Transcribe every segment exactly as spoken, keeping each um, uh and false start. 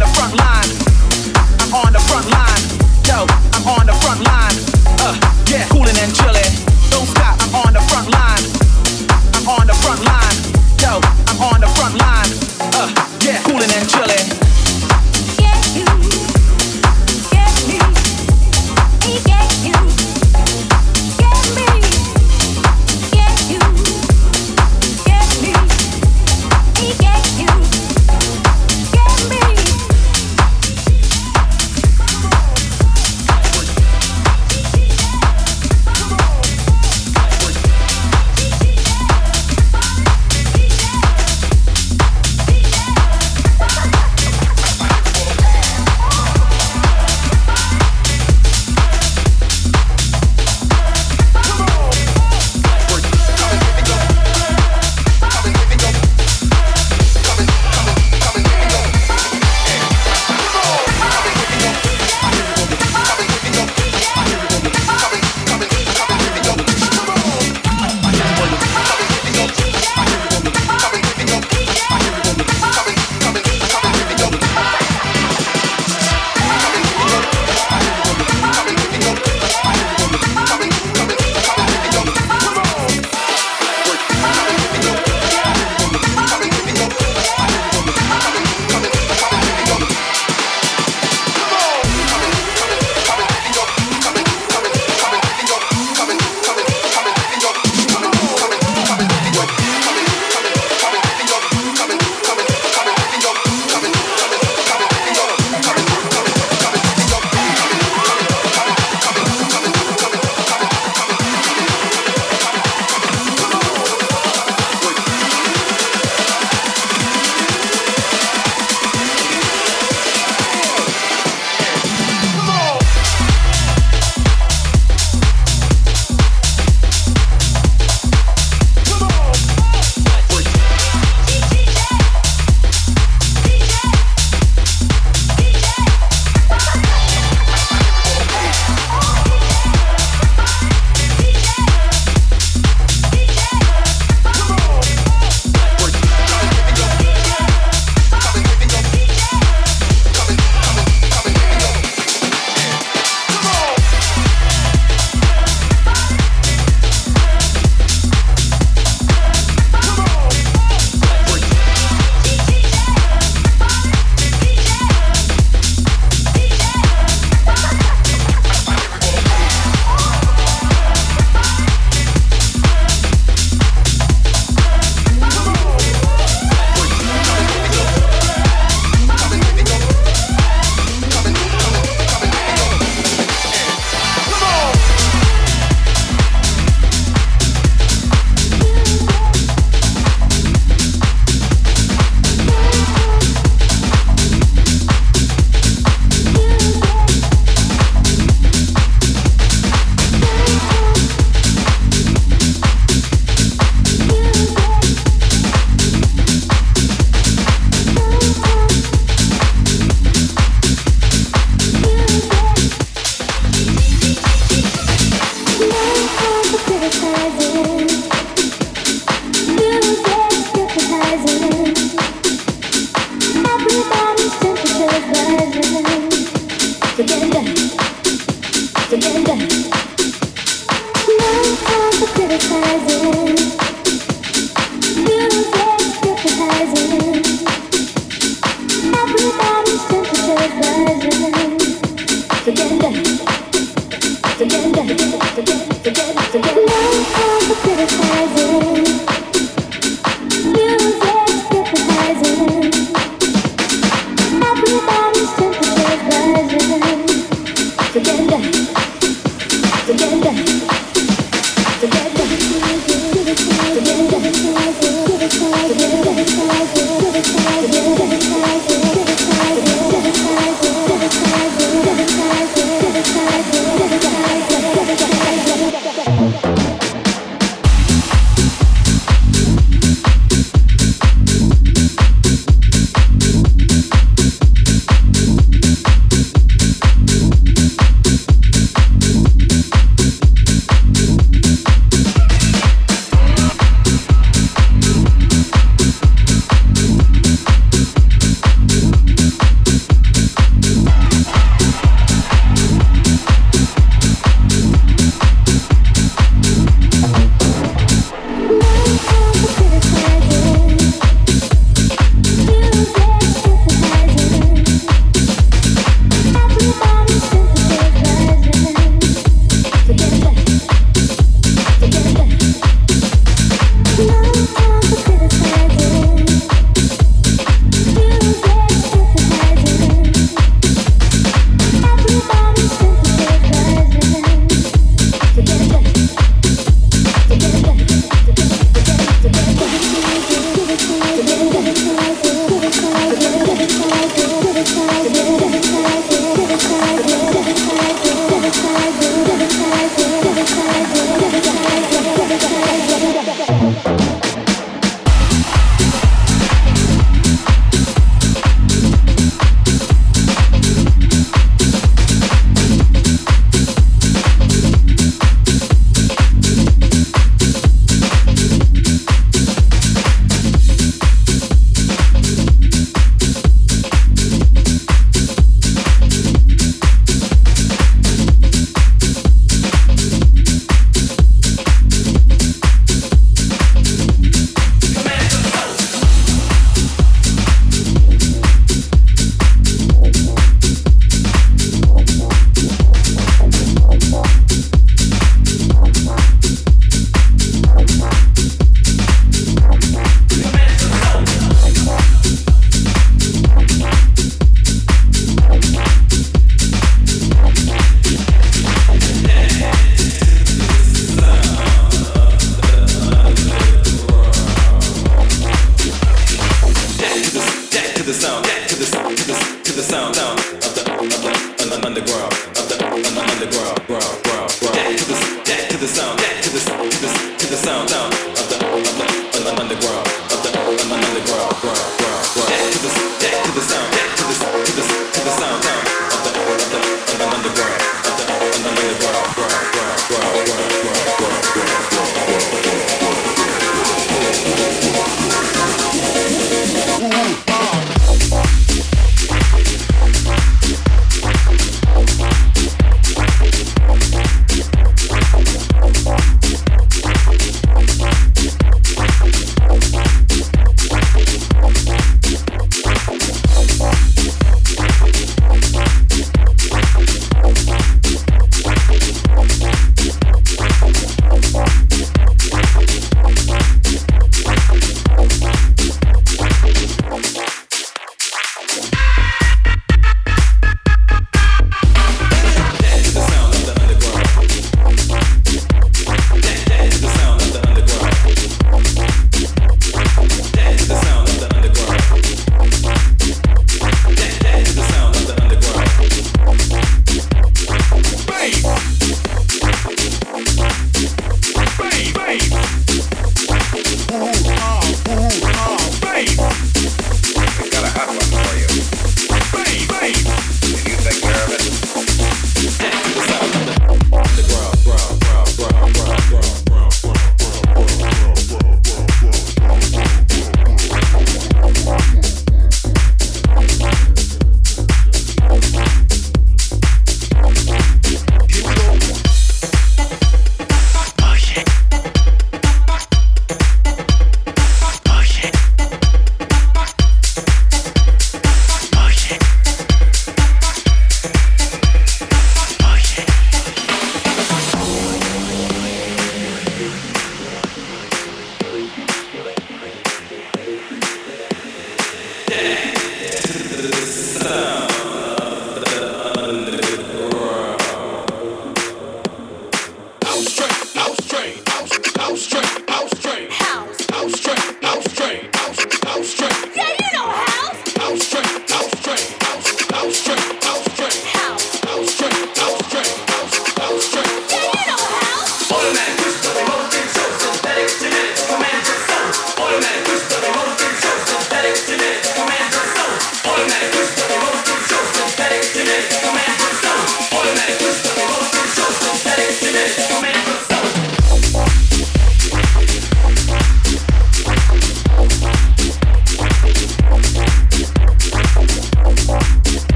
On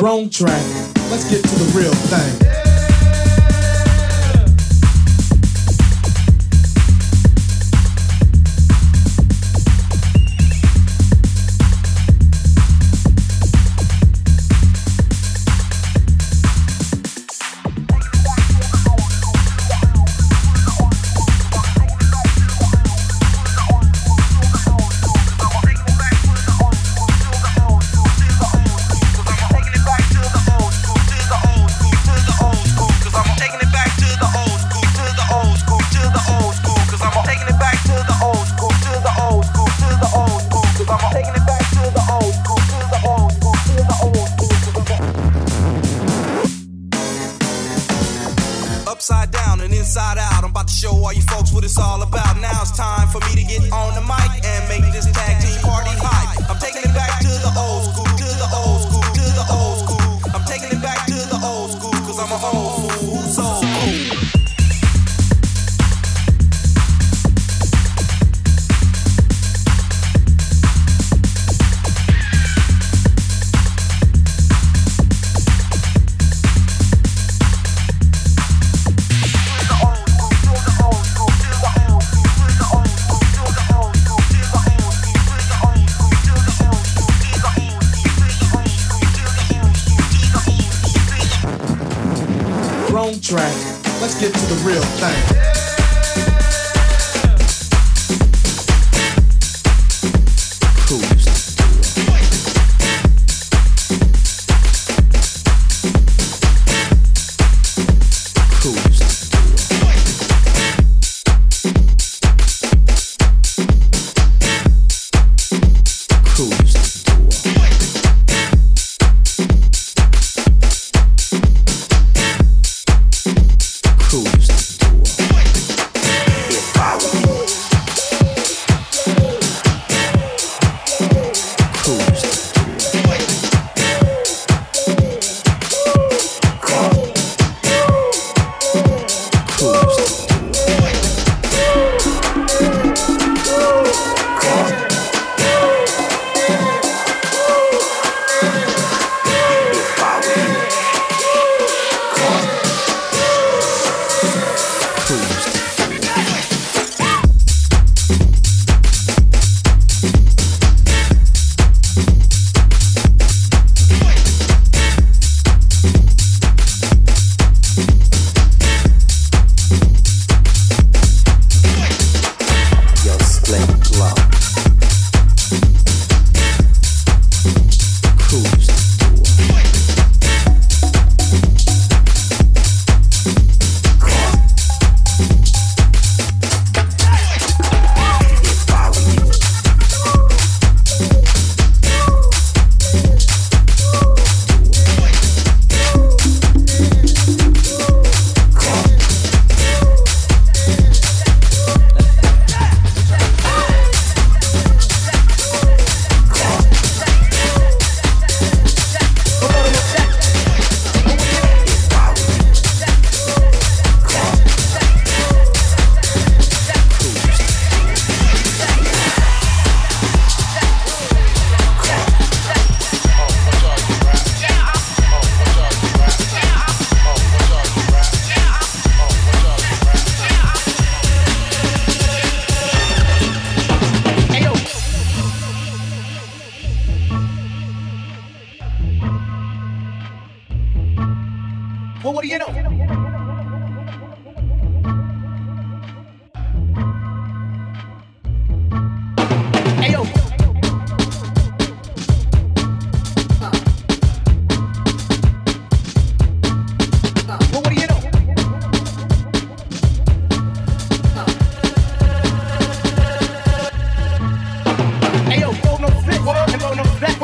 Chrome track. Let's get to the real thing. Track. Let's get to the real thing. But what do you know? No fit, no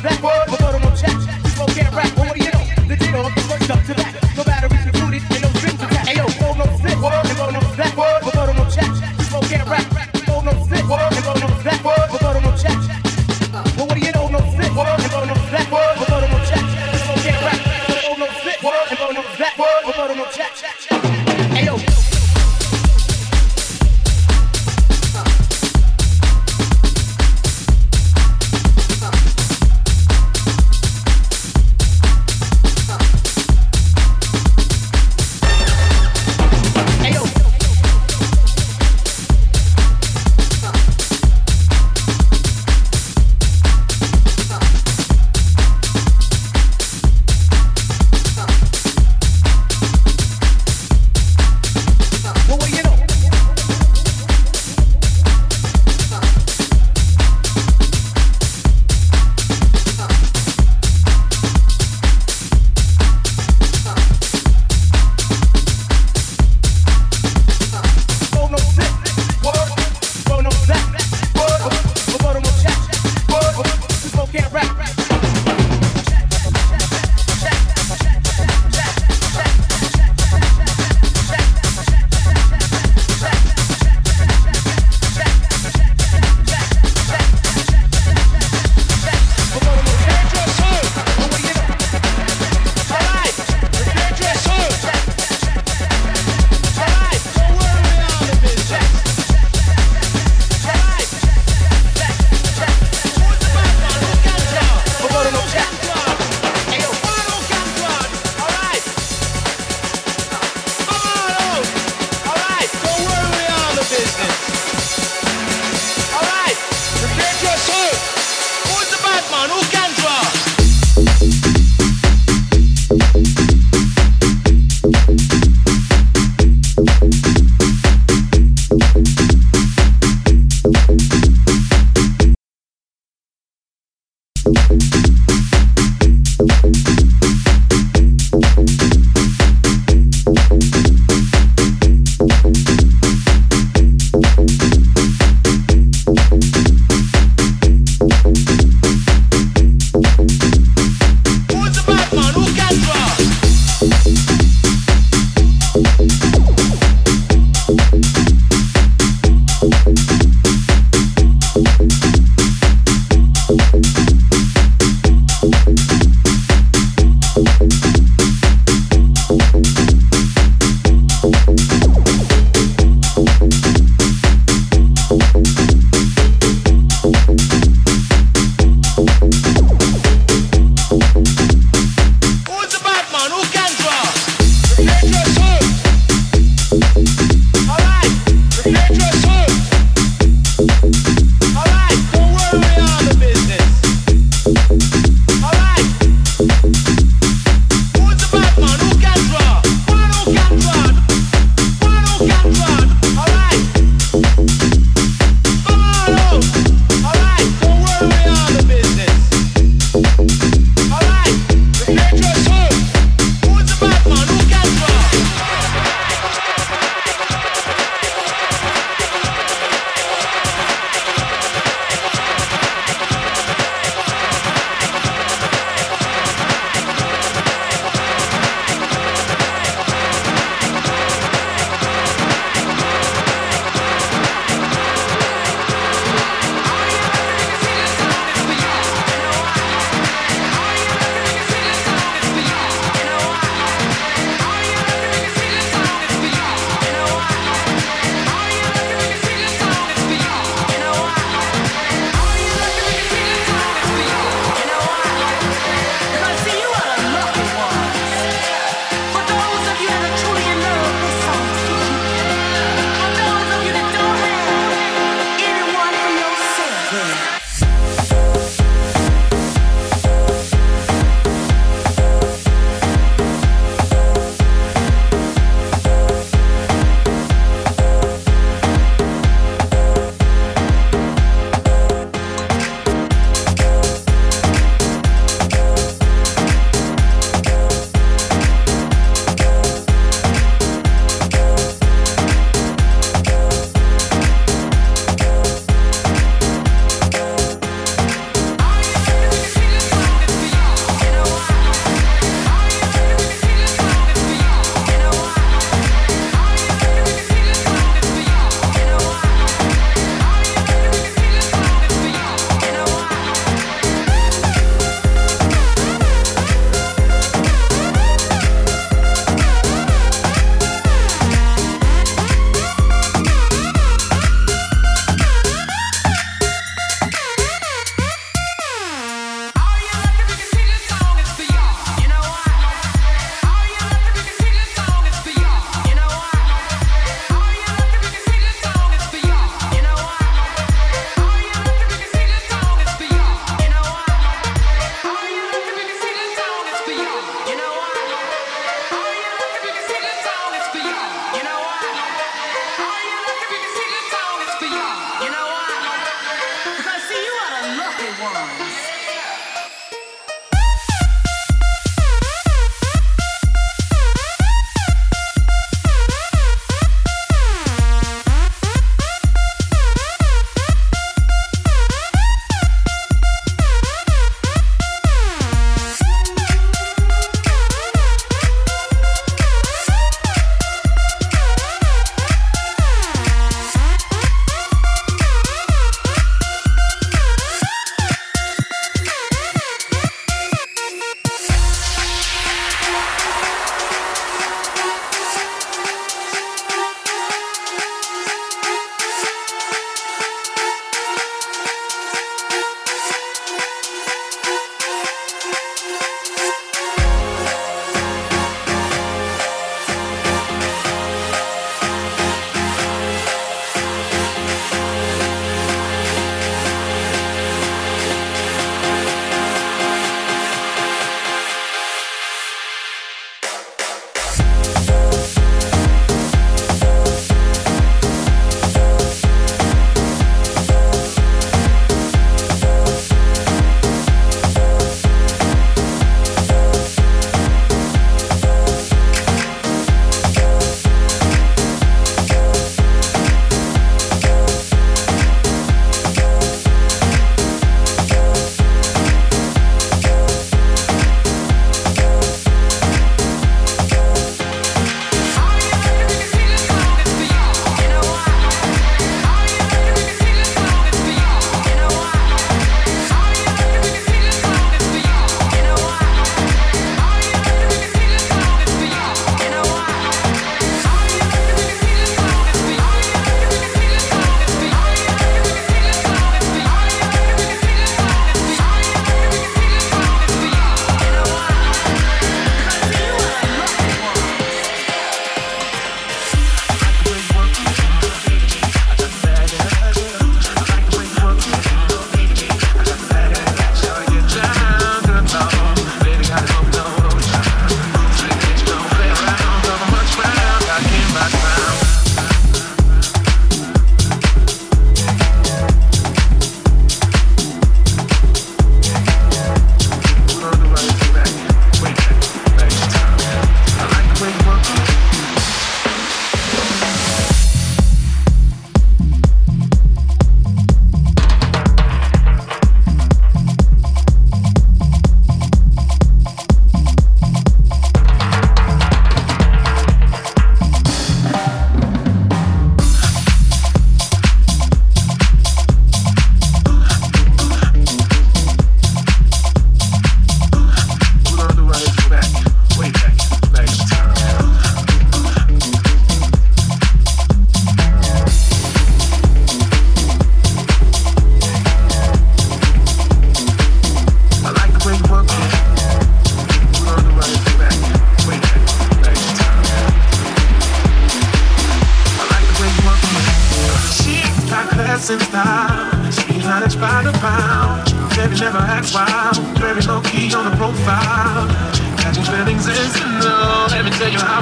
black, but no check. Don't get right.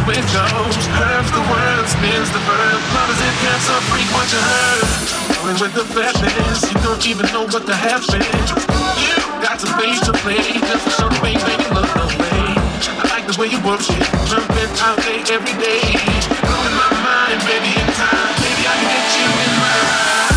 how it goes. Curves the word, spins the verb. Love is it, can't so freak what you heard. Rolling with the fatness, you don't even know what the half is. You got some bass to play, just for some way, baby, look away. I like the way you work shit, jumping out there every day. Blowing my mind, baby, in time, baby, I can get you in my eyes.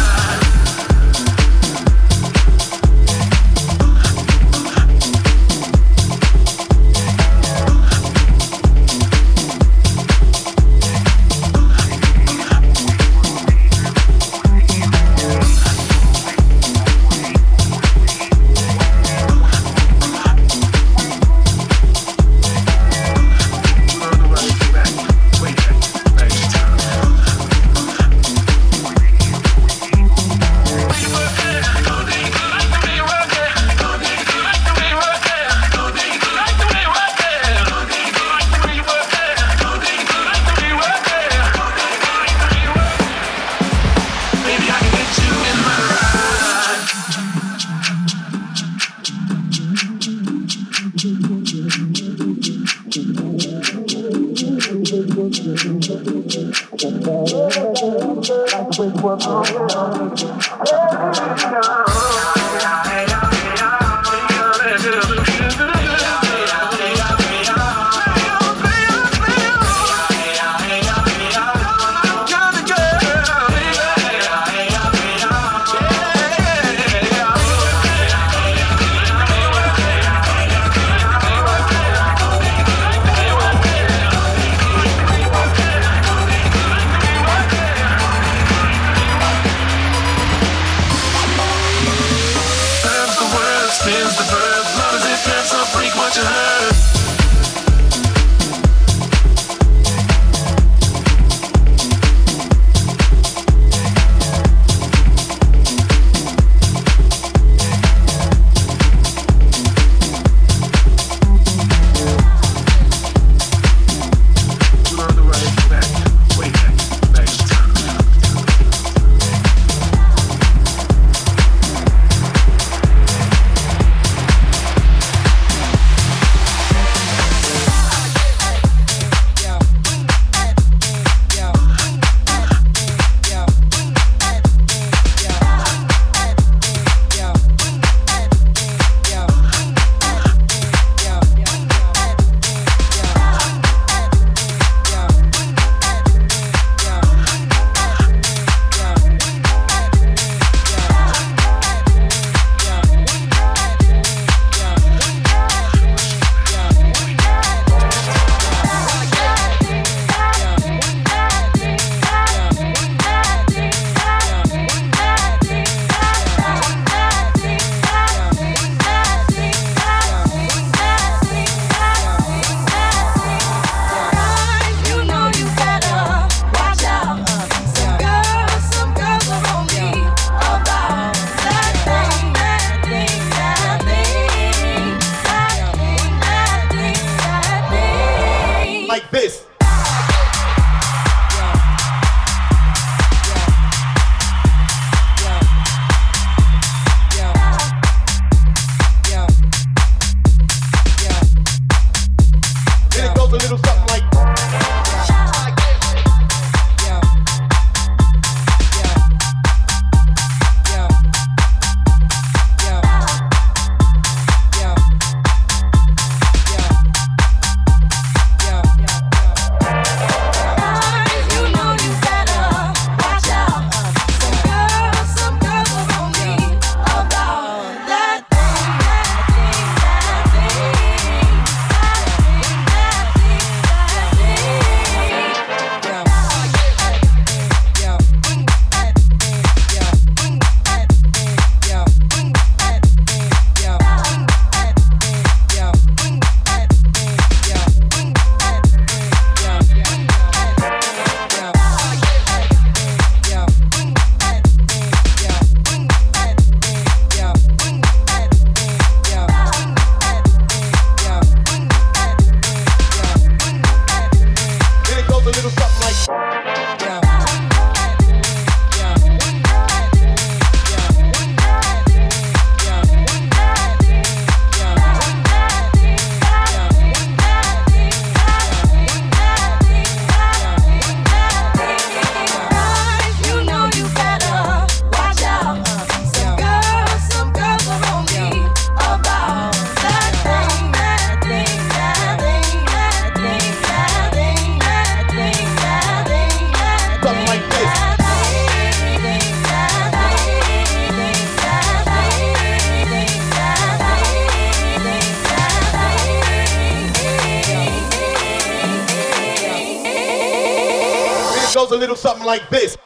goes a little something like this.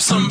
Some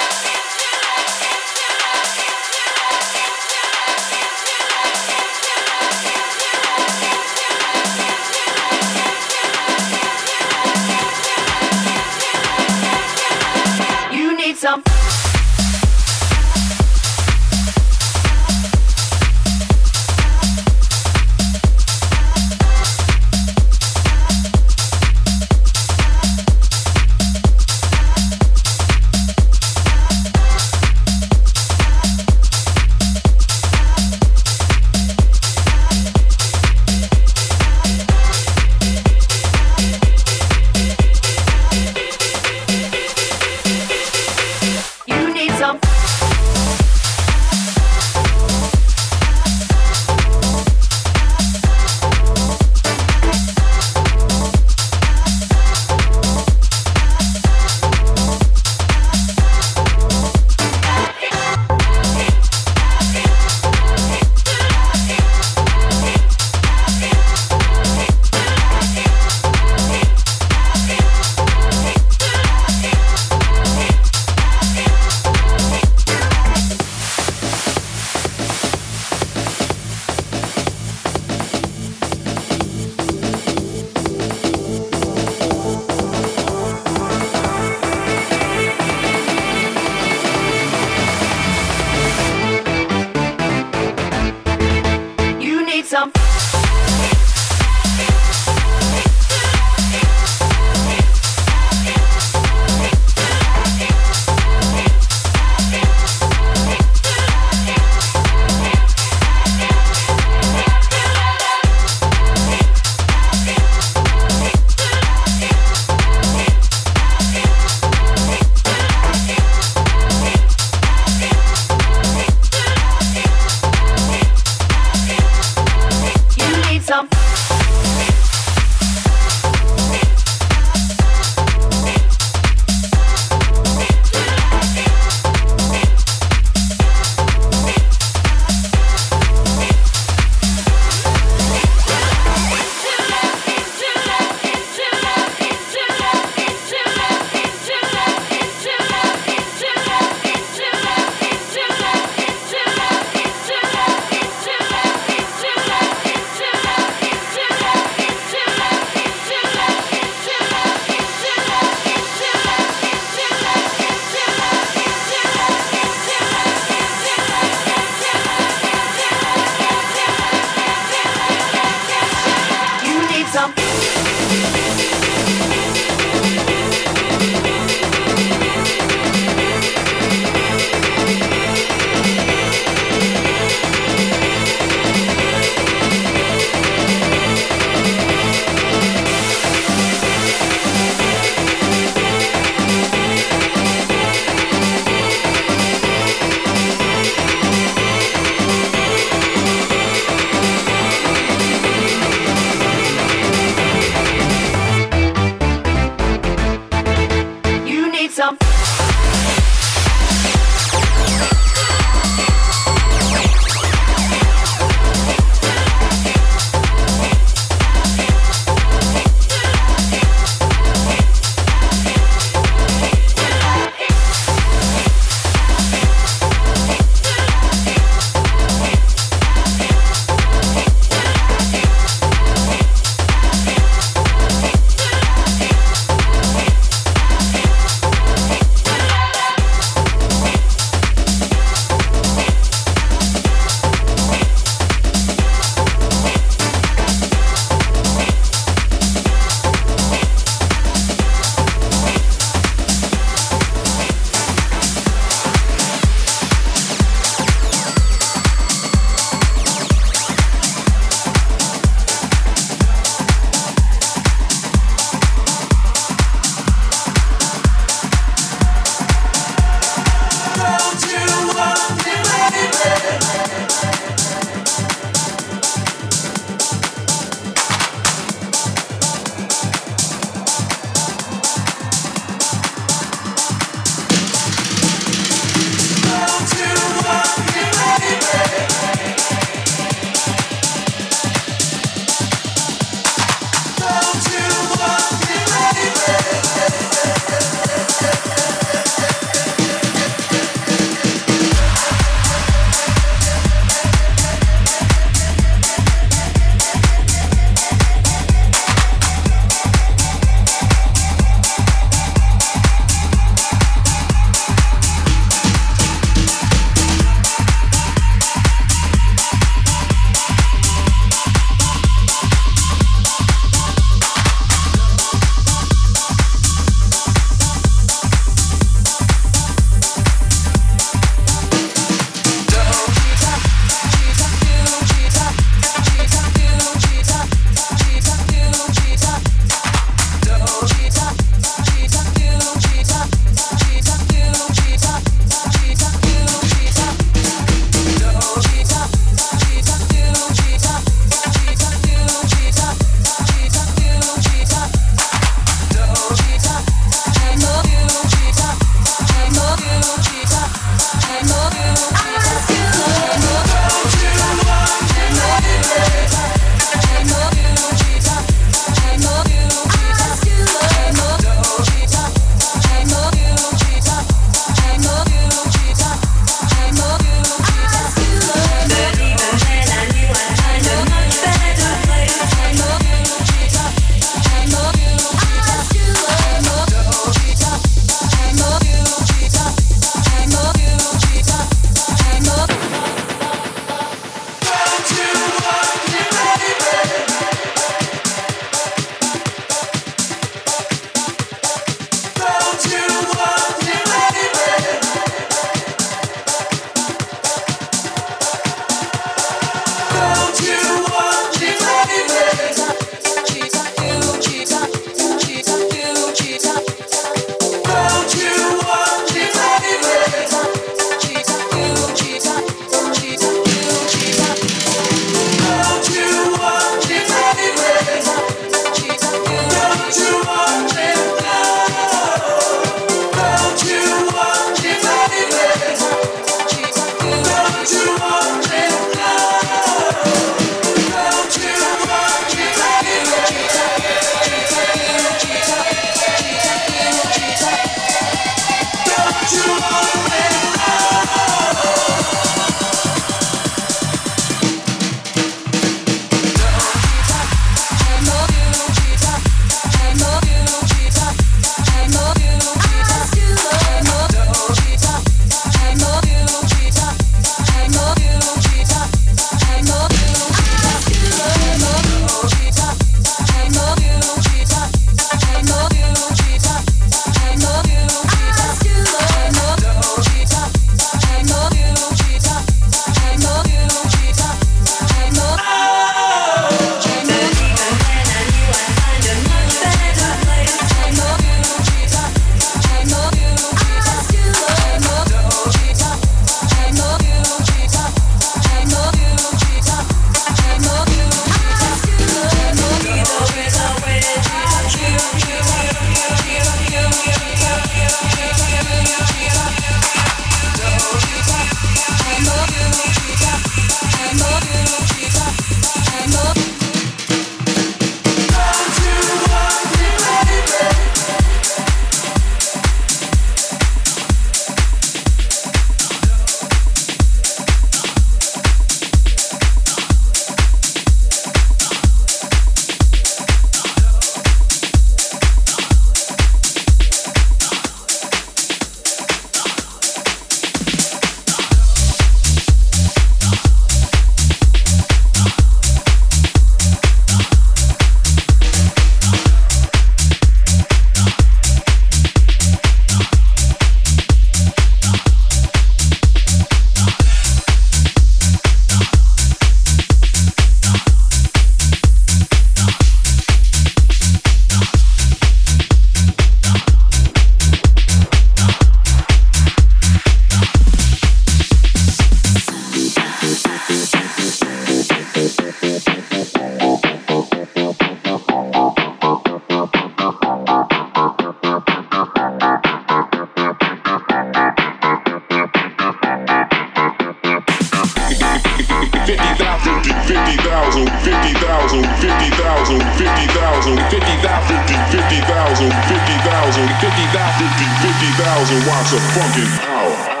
fifty thousand, fifty thousand, fifty thousand, fifty thousand, fifty thousand, fifty thousand, fifty thousand, fifty thousand, fifty thousand watts of funkin' hour.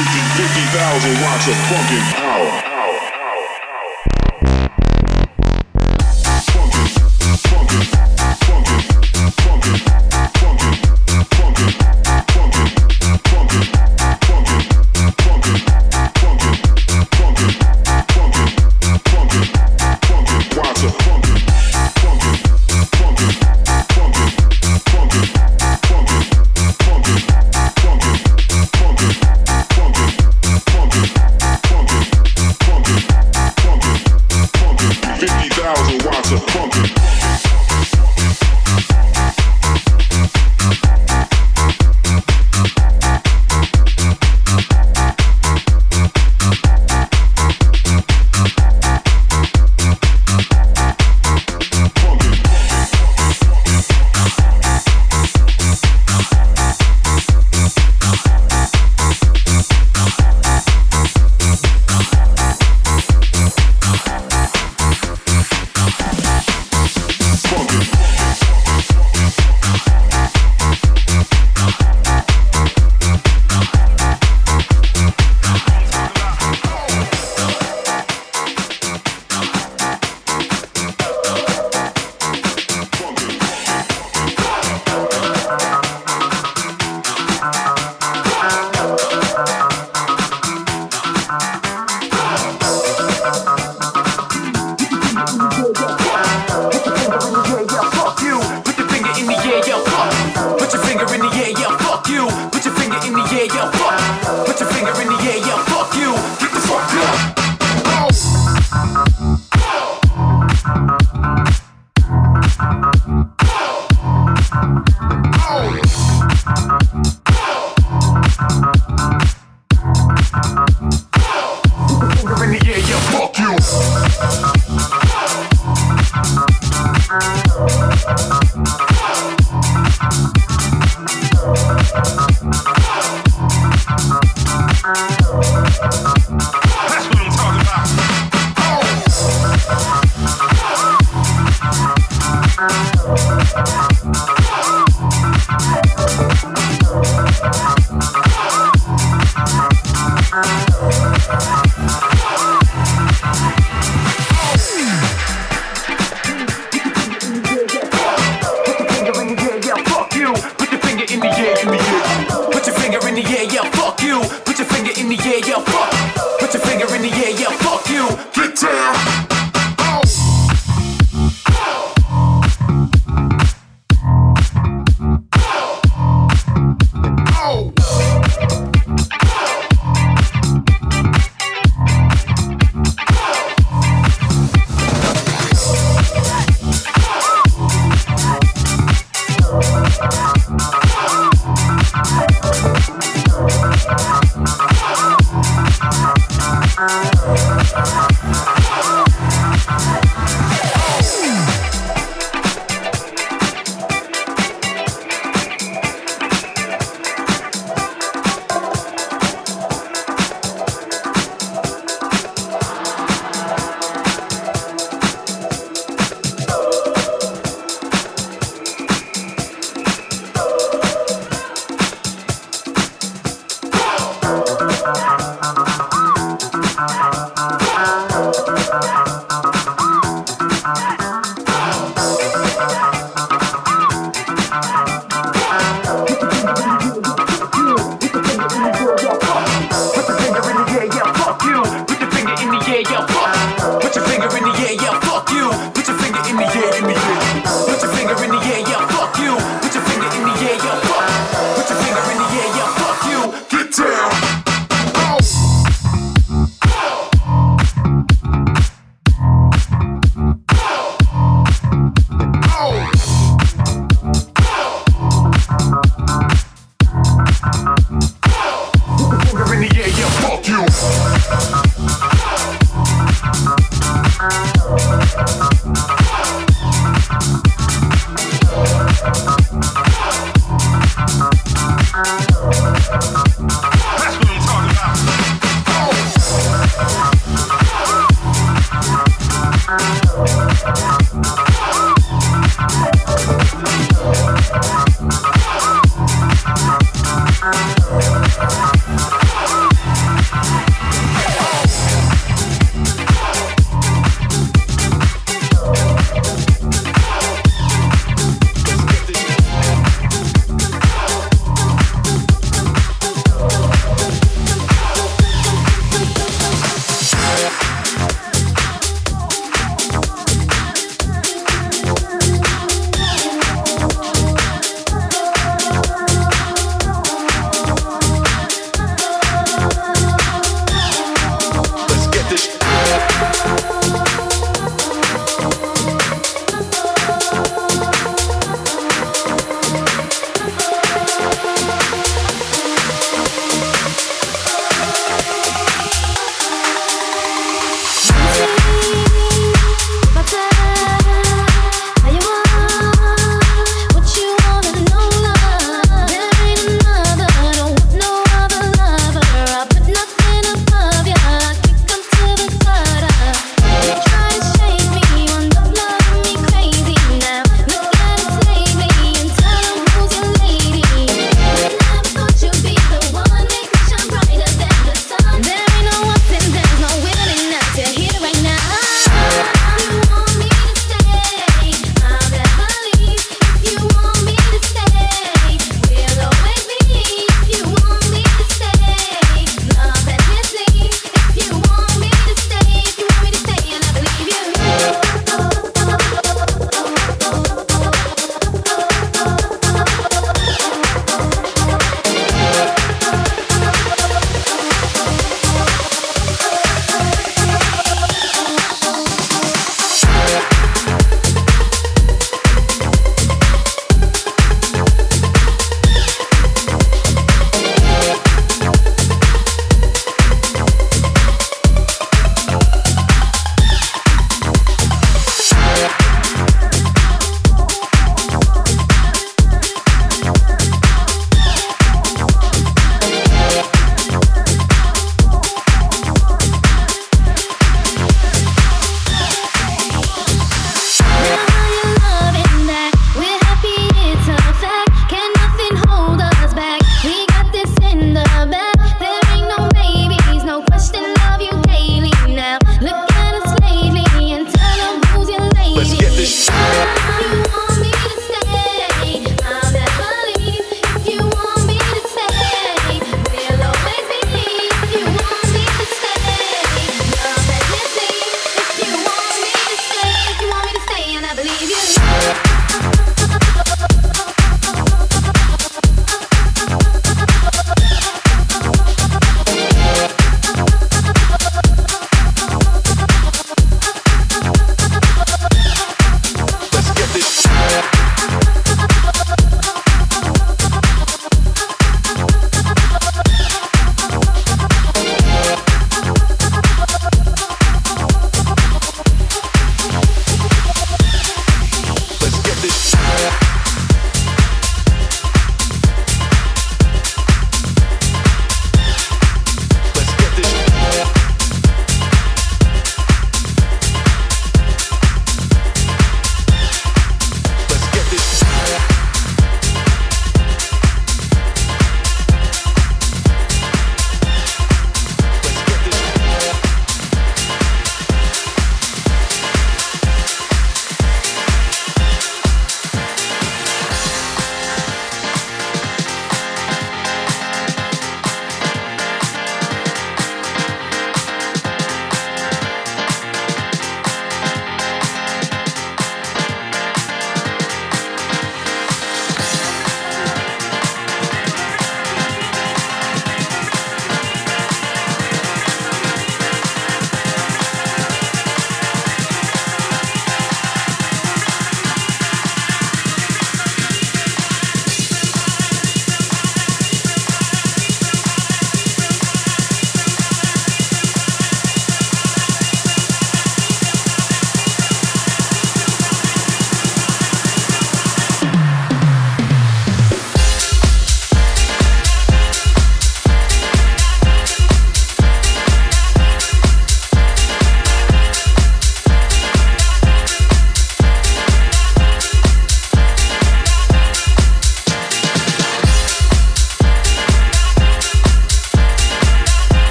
fifty thousand watts of funkin' power. Put your finger in the air, yeah, fuck you. Get down. Oh.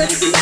We'll be right back.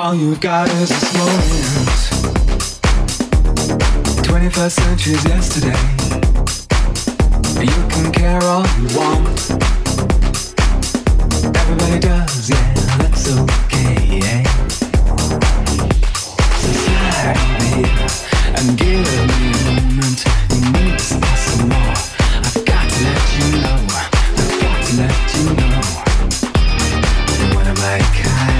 All you got is this moment. twenty-first century's yesterday. You can care all you want. Everybody does, yeah, that's okay, yeah. Society, I'm giving you a moment. You need to pass some more. I've got to let you know. I've got to let you know. One of my kind.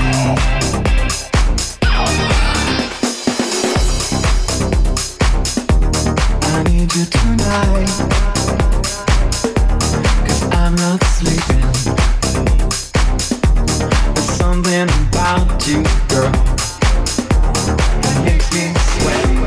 Tonight, 'cause I'm not sleeping. There's something about you, girl, that makes me we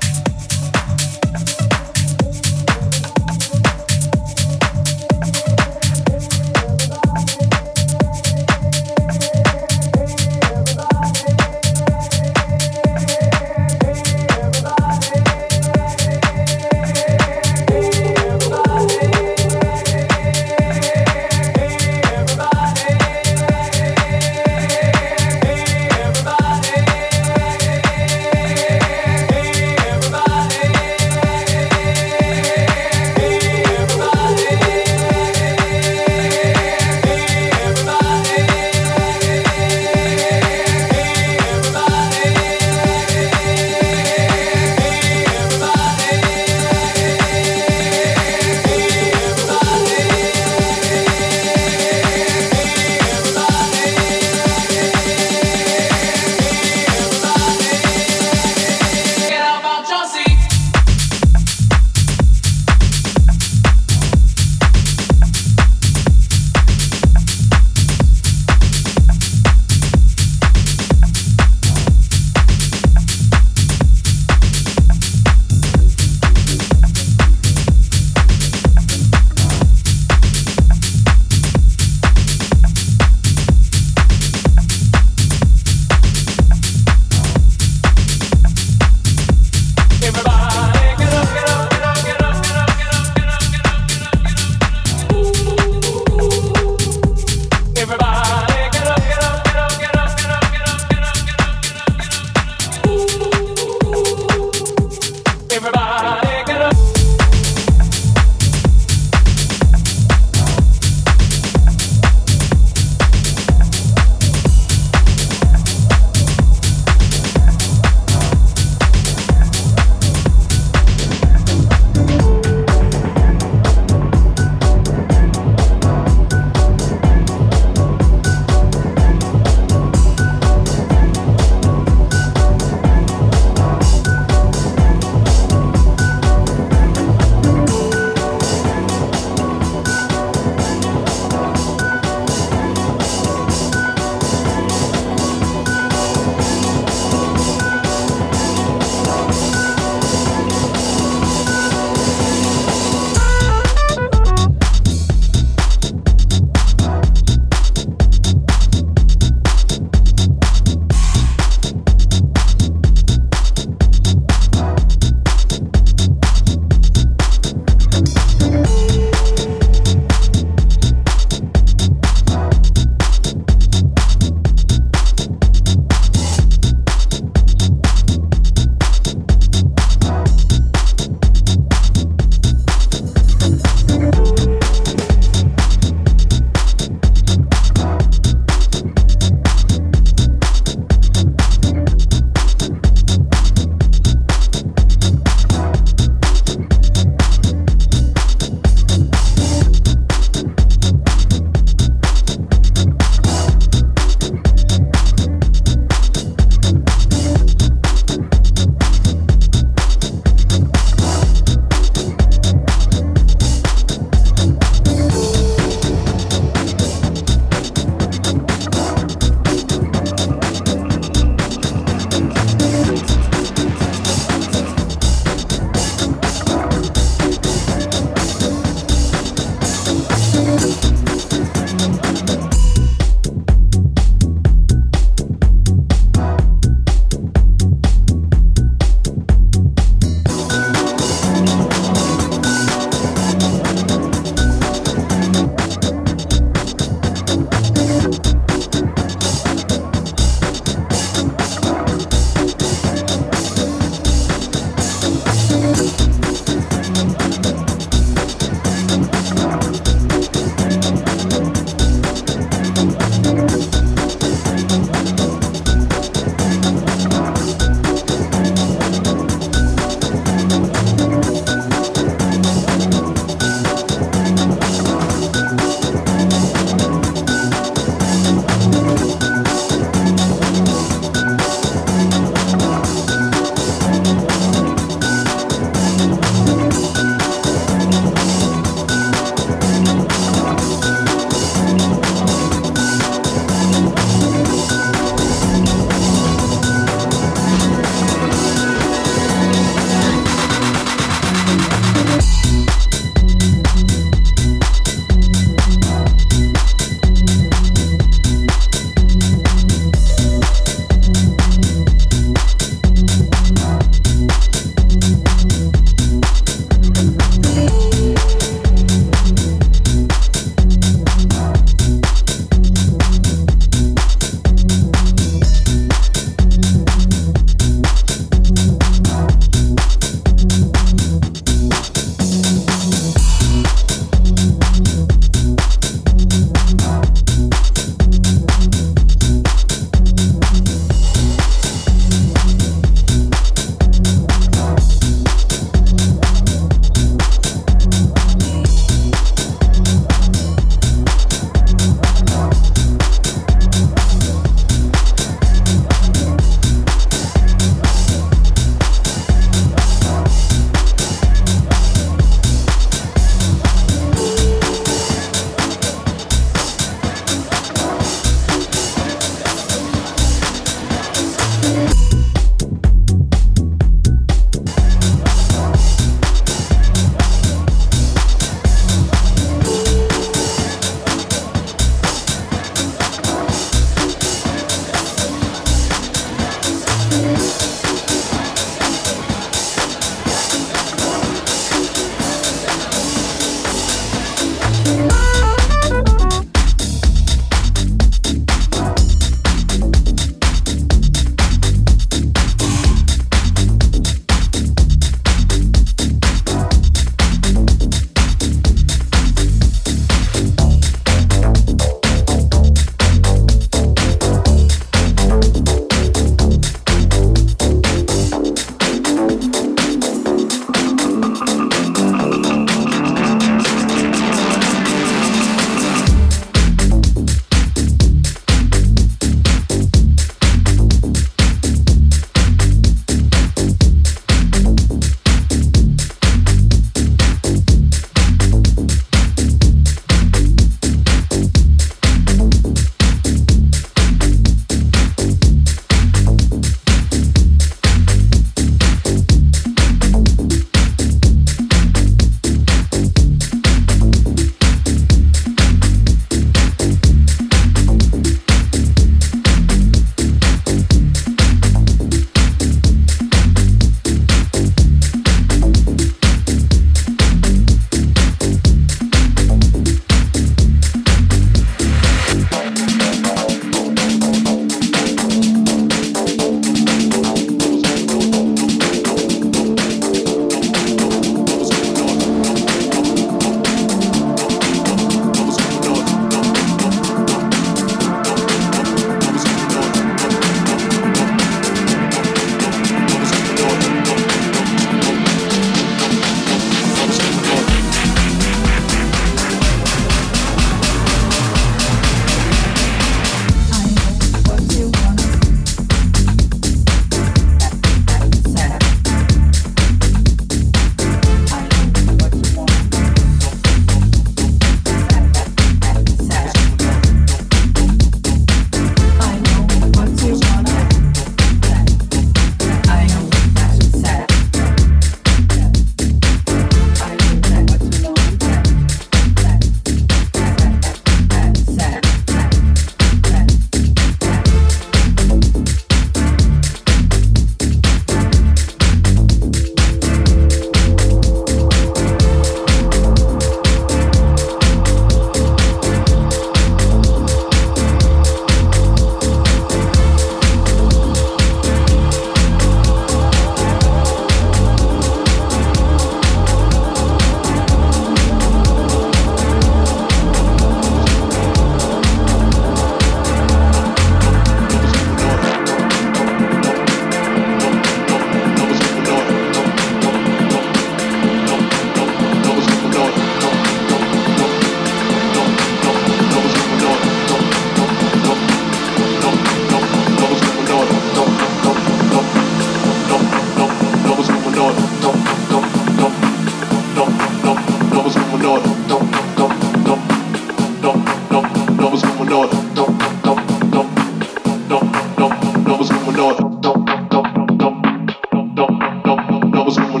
going on? No, what's going on? No, what's going on? No, no, no, no, no, no, what's going on? No, no, no, no, no, no, what's going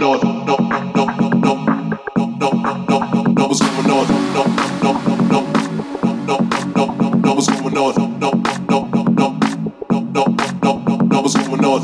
on? No, no, no, no, no, no, no, what's going on? No, no, no, no, no, no, what's going on? No, no, no, no, no, no, what's going on?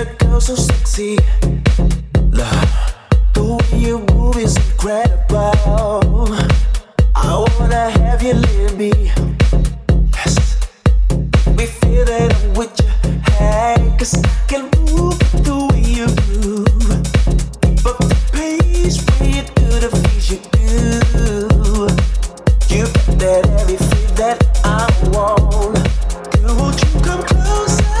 a girl so sexy. Love, the way you move is incredible. I wanna have you leave me. Yes, we feel that I'm with you. Hey, 'cause I can move the way you move. But the pace where you do the things you do, you bet that everything that I want. Girl, won't you come closer?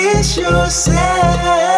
Kiss yourself.